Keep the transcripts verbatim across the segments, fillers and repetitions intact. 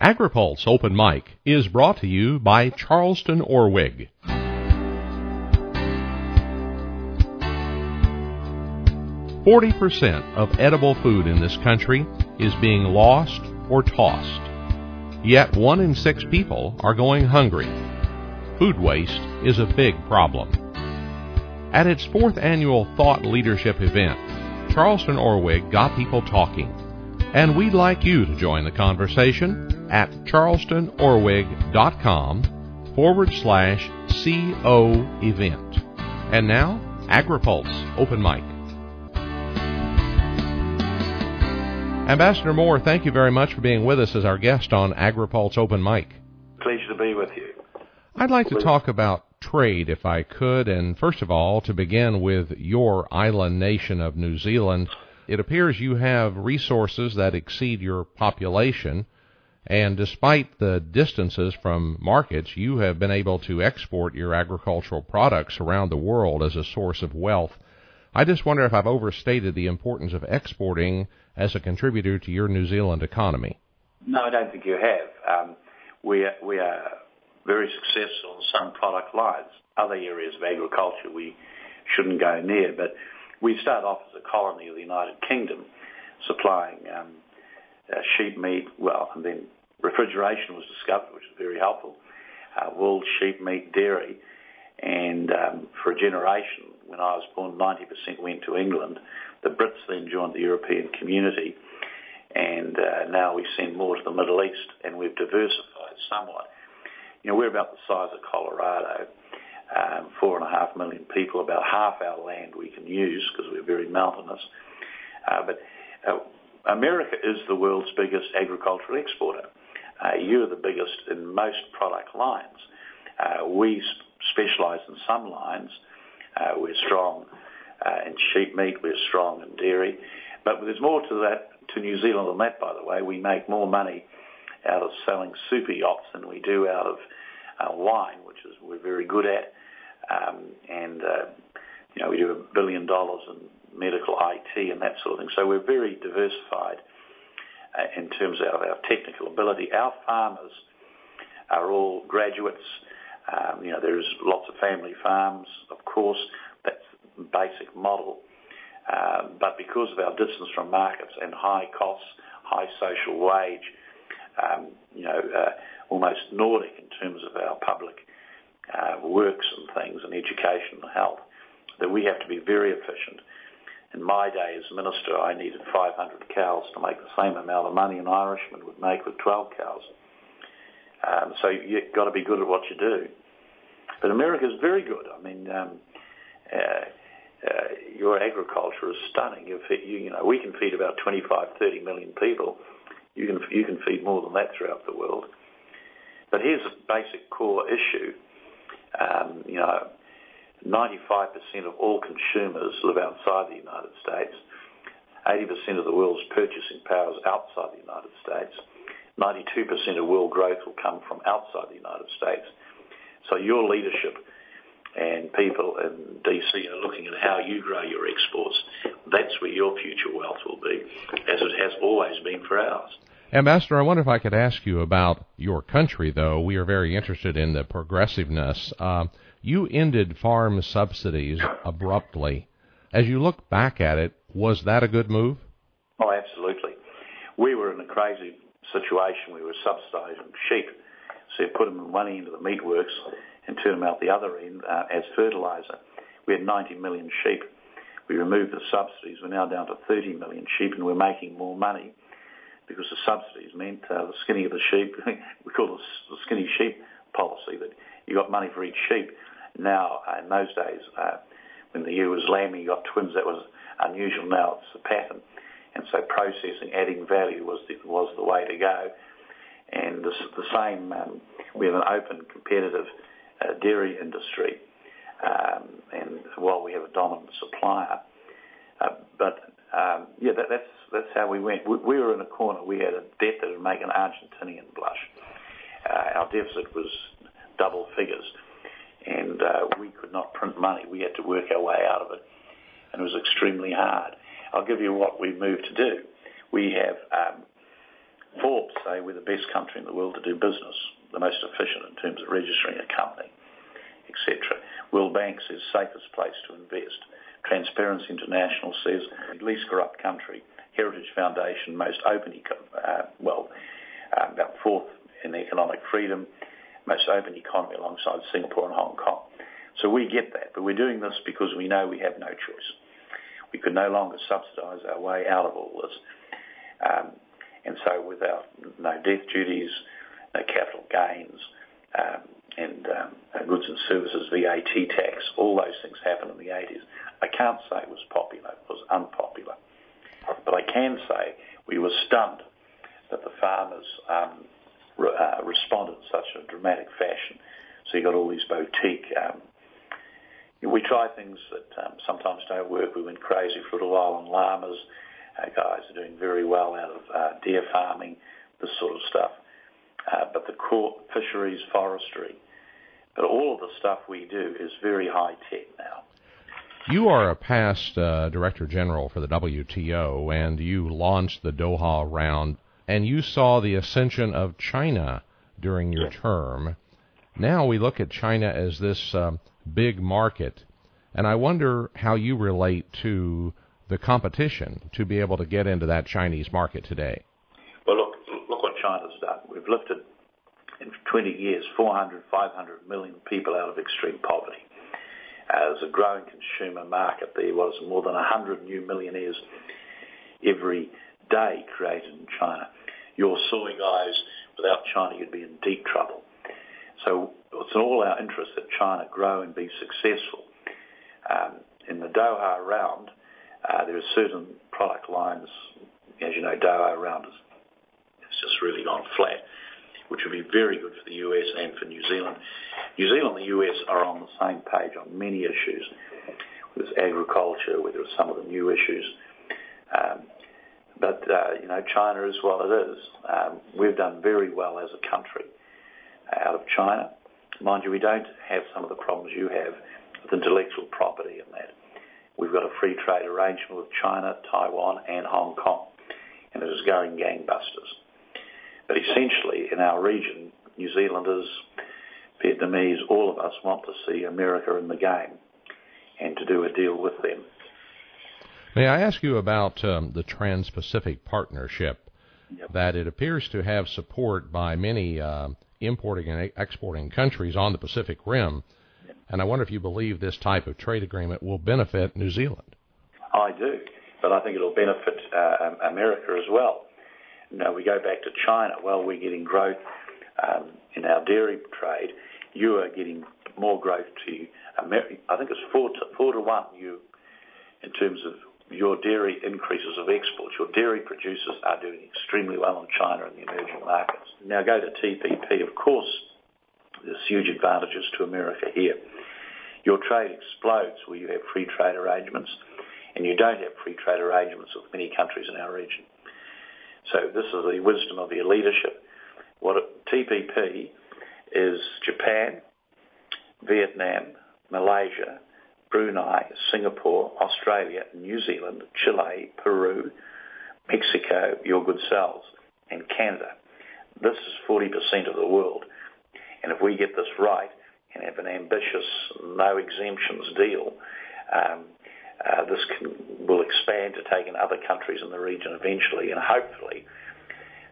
AgriPulse Open Mic is brought to you by Charleston Orwig. forty percent of edible food in this country is being lost or tossed. Yet one in six people are going hungry. Food waste is a big problem. At its fourth annual Thought Leadership event, Charleston Orwig got people talking, and we'd like you to join the conversation at charlestonorwig.com forward slash CO event. And now, AgriPulse Open Mic. Ambassador Moore, thank you very much for being with us as our guest on AgriPulse Open Mic. Pleasure to be with you. I'd like to talk about trade, if I could, and first of all, to begin with your island nation of New Zealand. It appears you have resources that exceed your population. And despite the distances from markets, you have been able to export your agricultural products around the world as a source of wealth. I just wonder if I've overstated the importance of exporting as a contributor to your New Zealand economy. No, I don't think you have. Um, we, we are very successful in some product lines. Other areas of agriculture we shouldn't go near, but we started off as a colony of the United Kingdom, supplying um, uh, sheep meat, well, and then refrigeration was discovered, which is very helpful, uh, wool, sheep meat, dairy, and um, for a generation, when I was born, ninety percent went to England. The Brits then joined the European community, and uh, now we send more to the Middle East, and we've diversified somewhat. You know, we're about the size of Colorado, um, four and a half million people, about half our land we can use because we're very mountainous. Uh, but uh, America is the world's biggest agricultural exporter. Uh, you're the biggest in most product lines. Uh, we sp- specialise in some lines. Uh, we're strong uh, in sheep meat, we're strong in dairy. But there's more to that, to New Zealand than that, by the way. We make more money out of selling super yachts than we do out of uh, wine, which is we're very good at. Um, and, uh, you know, we do a billion dollars in medical I T and that sort of thing. So we're very diversified uh, in terms of our technical ability. Our farmers are all graduates. Um, you know, there's lots of family farms, of course. That's the basic model. Uh, but because of our distance from markets and high costs, high social wage, um, you know, uh, almost Nordic in terms of our public uh, works and things and education and health, that we have to be very efficient. In my day as minister, I needed five hundred cows to make the same amount of money an Irishman would make with twelve cows. Um, so you've got to be good at what you do. But America's very good. I mean, um, uh, uh, your agriculture is stunning. You, feed, you, you know, we can feed about twenty-five, thirty million people. You can you can feed more than that throughout the world. But here's a basic core issue. Um, you know, ninety-five percent of all consumers live outside the United States. eighty percent of the world's purchasing power is outside the United States. ninety-two percent of world growth will come from outside the United States. So your leadership and people in D C are looking at how you grow your exports. That's where your future wealth will be, as it has always been for ours. Ambassador, I wonder if I could ask you about your country, though. We are very interested in the progressiveness. Uh, you ended farm subsidies abruptly. As you look back at it, was that a good move? Oh, absolutely. We were in a crazy situation. We were subsidising sheep, so you put them in one end of the meat works and turn them out the other end uh, as fertiliser. We had ninety million sheep. We removed the subsidies. We're now down to thirty million sheep, and we're making more money because the subsidies meant uh, the skinny of the sheep. We call it the skinny sheep policy, that you got money for each sheep. Now, uh, in those days, uh, when the ewe was lambing, you got twins. That was unusual. Now it's the pattern. And so processing, adding value was the, was the way to go. And this, the same, um, we have an open, competitive uh, dairy industry. Um, and while well, we have a dominant supplier, uh, but um, yeah, that, that's that's how we went. We, we were in a corner. We had a debt that would make an Argentinian blush. Uh, our deficit was double figures, and uh, we could not print money. We had to work our way out of it, and it was extremely hard. I'll give you what we moved to do. We have um, Forbes say we're the best country in the world to do business, the most efficient in terms of registering a company, et cetera. World Bank says safest place to invest. Transparency International says least corrupt country. Heritage Foundation, most open, uh, well, uh, about fourth in economic freedom, most open economy alongside Singapore and Hong Kong. So we get that, but we're doing this because we know we have no choice. We could no longer subsidise our way out of all this. Um, and so with our no death duties, no capital gains, um, and um, goods and services, V A T tax, all those things happened in the eighties. I can't say it was popular, it was unpopular. But I can say we were stunned that the farmers um, re- uh, responded in such a dramatic fashion. So you got all these boutique. Um, we tried things that um, sometimes don't work. We went crazy for a little while on llamas. Our guys are doing very well out of uh, deer farming, this sort of stuff. Uh, but the core fisheries, forestry, but all of the stuff we do is very high tech now. You are a past uh, Director General for the W T O, and you launched the Doha Round, and you saw the ascension of China during your yeah. term. Now we look at China as this um, big market, and I wonder how you relate to the competition to be able to get into that Chinese market today. Well, look, look what China's done. We've lifted, in twenty years, four hundred, five hundred million people out of extreme poverty. Uh, there's a growing consumer market. There was more than one hundred new millionaires every day created in China. Your soy guys, without China, you'd be in deep trouble. So it's in all our interest that China grow and be successful. Um, in the Doha Round, uh, there are certain product lines. As you know, Doha Round is it's just really gone flat, which would be very good for the U S and for New Zealand. New Zealand and the U S are on the same page on many issues, whether it's agriculture, whether it's some of the new issues. Um, but, uh, you know, China is what it is. Um, we've done very well as a country out of China. Mind you, we don't have some of the problems you have with intellectual property and that. We've got a free trade arrangement with China, Taiwan and Hong Kong, and it is going gangbusters. But essentially, in our region, New Zealanders, Vietnamese, all of us want to see America in the game and to do a deal with them. May I ask you about um, the Trans-Pacific Partnership, yep. that it appears to have support by many uh, importing and exporting countries on the Pacific Rim, yep. and I wonder if you believe this type of trade agreement will benefit New Zealand. I do, but I think it'll benefit uh, America as well. No, we go back to China. Well, we're getting growth um, in our dairy trade. You are getting more growth to America. I think it's four to four to one. You, in terms of your dairy increases of exports, your dairy producers are doing extremely well in China and the emerging markets. Now go to T P P. Of course, there's huge advantages to America here. Your trade explodes where you have free trade arrangements, and you don't have free trade arrangements with many countries in our region. So this is the wisdom of your leadership. What T P P is Japan, Vietnam, Malaysia, Brunei, Singapore, Australia, New Zealand, Chile, Peru, Mexico, your good selves, and Canada. This is forty percent of the world. And if we get this right and have an ambitious no exemptions deal, um, Uh, this can, will expand to take in other countries in the region eventually and hopefully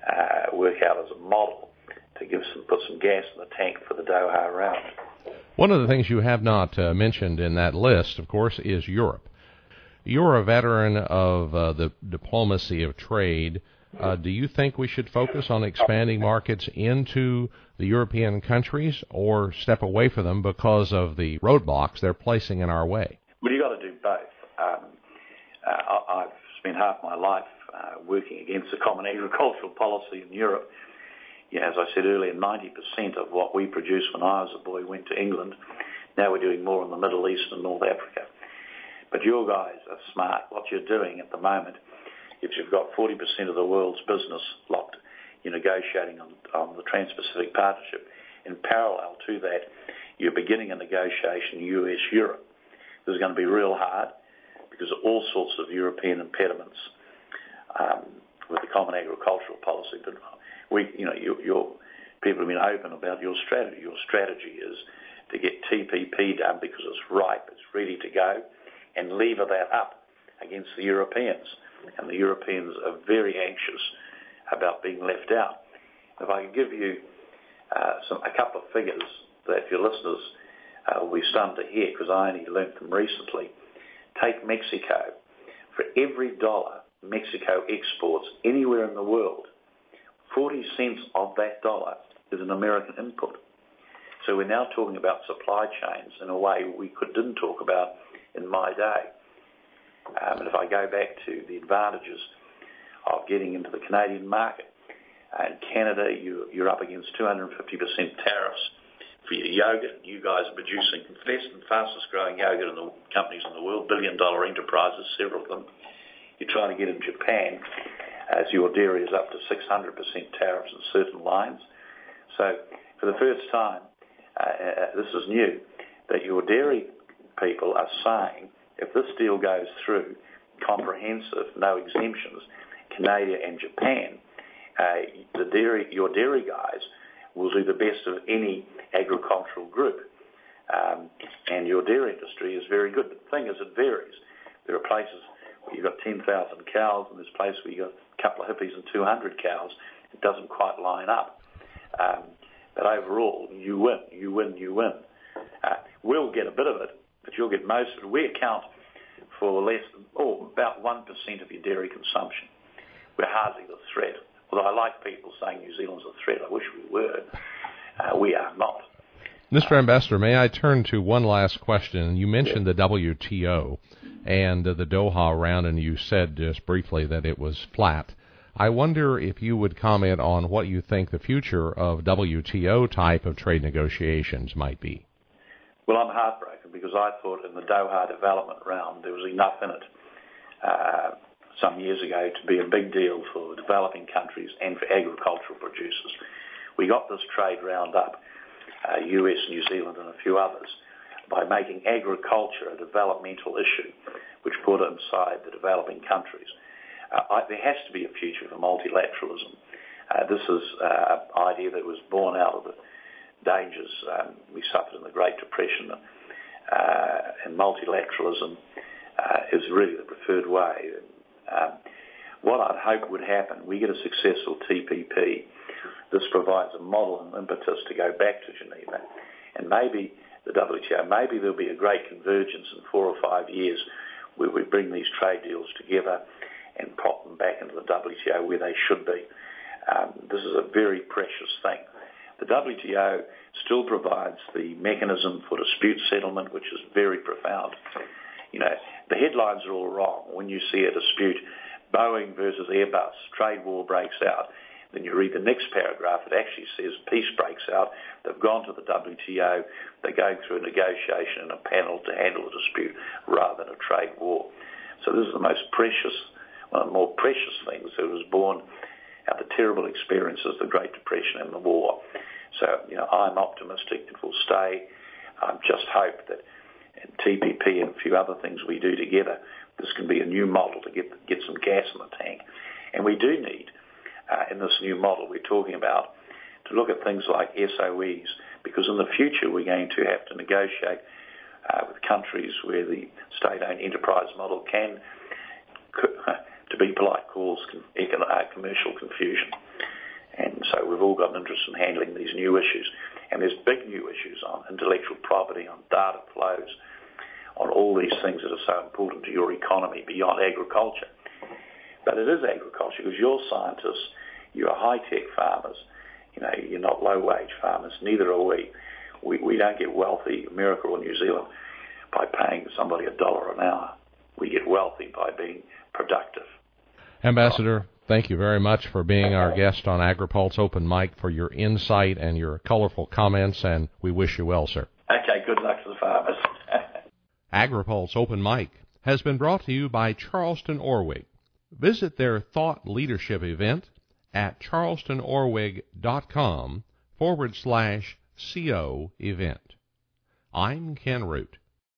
uh, work out as a model to give some, put some gas in the tank for the Doha Round. One of the things you have not uh, mentioned in that list, of course, is Europe. You're a veteran of uh, the diplomacy of trade. Uh, do you think we should focus on expanding markets into the European countries or step away from them because of the roadblocks they're placing in our way? Well, you've got to do both. Um, uh, I've spent half my life uh, working against the Common Agricultural Policy in Europe. You know, as I said earlier, ninety percent of what we produced when I was a boy went to England. Now we're doing more in the Middle East and North Africa. But your guys are smart. What you're doing at the moment, if you've got forty percent of the world's business locked, you're negotiating on, on the Trans-Pacific Partnership. In parallel to that, you're beginning a negotiation U S Europe. This is going to be real hard, because of all sorts of European impediments um, with the Common Agricultural Policy. But we, you know, your, your people have been open about your strategy. Your strategy is to get T P P done because it's ripe, it's ready to go, and lever that up against the Europeans. And the Europeans are very anxious about being left out. If I could give you uh, some, a couple of figures that your listeners uh, will be stunned to hear, because I only learnt them recently. Take Mexico. For every dollar Mexico exports anywhere in the world, forty cents of that dollar is an American input. So we're now talking about supply chains in a way we could, didn't talk about in my day. Um, and if I go back to the advantages of getting into the Canadian market, uh, in Canada you, you're up against two hundred fifty percent tariffs for your yogurt. You guys are producing the best and fastest growing yogurt in the companies in the world, billion dollar enterprises, several of them. You're trying to get in Japan as your dairy is up to six hundred percent tariffs in certain lines. So for the first time, uh, uh, this is new, that your dairy people are saying, if this deal goes through, comprehensive, no exemptions, Canada and Japan, uh, the dairy, your dairy guys will do the best of any agricultural group. Um, and your dairy industry is very good. The thing is, it varies. There are places where you've got ten thousand cows, and there's a place where you've got a couple of hippies and two hundred cows. It doesn't quite line up. Um, but overall, you win, you win, you win. Uh, we'll get a bit of it, but you'll get most of it. We account for less than, oh, about one percent of your dairy consumption. We're hardly the threat. Although I like people saying New Zealand's a threat. I wish we were. Uh, we are not. Mister Uh, Ambassador, may I turn to one last question? You mentioned yeah. the W T O and uh, the Doha Round, and you said just briefly that it was flat. I wonder if you would comment on what you think the future of W T O type of trade negotiations might be. Well, I'm heartbroken because I thought in the Doha development round there was enough in it uh, some years ago to be a big deal for developing countries and for agricultural producers. We got this trade round up, uh, U S, New Zealand and a few others, by making agriculture a developmental issue which put it inside the developing countries. Uh, I, there has to be a future for multilateralism. Uh, this is uh, an idea that was born out of the dangers um, we suffered in the Great Depression, uh, and multilateralism uh, is really the preferred way. Um, what I'd hope would happen, we get a successful T P P. This provides a model and impetus to go back to Geneva, and maybe the W T O, maybe there'll be a great convergence in four or five years where we bring these trade deals together and pop them back into the W T O where they should be. Um, this is a very precious thing. The W T O still provides the mechanism for dispute settlement, which is very profound. You know, the headlines are all wrong. When you see a dispute, Boeing versus Airbus, trade war breaks out, then you read the next paragraph, it actually says peace breaks out. They've gone to the W T O. They're going through a negotiation and a panel to handle a dispute rather than a trade war. So this is the most precious, one of the more precious things that was born out of the terrible experiences of the Great Depression and the war. So, you know, I'm optimistic it will stay. I um, just hope that in T P P and a few other things we do together, this can be a new model to get get some gas in the tank. And we do need, uh, in this new model we're talking about, to look at things like S O Es, because in the future we're going to have to negotiate uh, with countries where the state-owned enterprise model can... could, to be polite, cause commercial confusion. And so we've all got an interest in handling these new issues. And there's big new issues on intellectual property, on data flows, on all these things that are so important to your economy beyond agriculture. But it is agriculture because you're scientists, you're high-tech farmers, you know, you're not low-wage farmers, neither are we. we. We don't get wealthy, America or New Zealand, by paying somebody a dollar an hour. We get wealthy by being productive. Ambassador, thank you very much for being our guest on AgriPulse Open Mic, for your insight and your colorful comments, and we wish you well, sir. Okay, good luck to the farmers. AgriPulse Open Mic has been brought to you by Charleston Orwig. Visit their Thought Leadership event at charleston orwig dot com forward slash C O event. I'm Ken Root.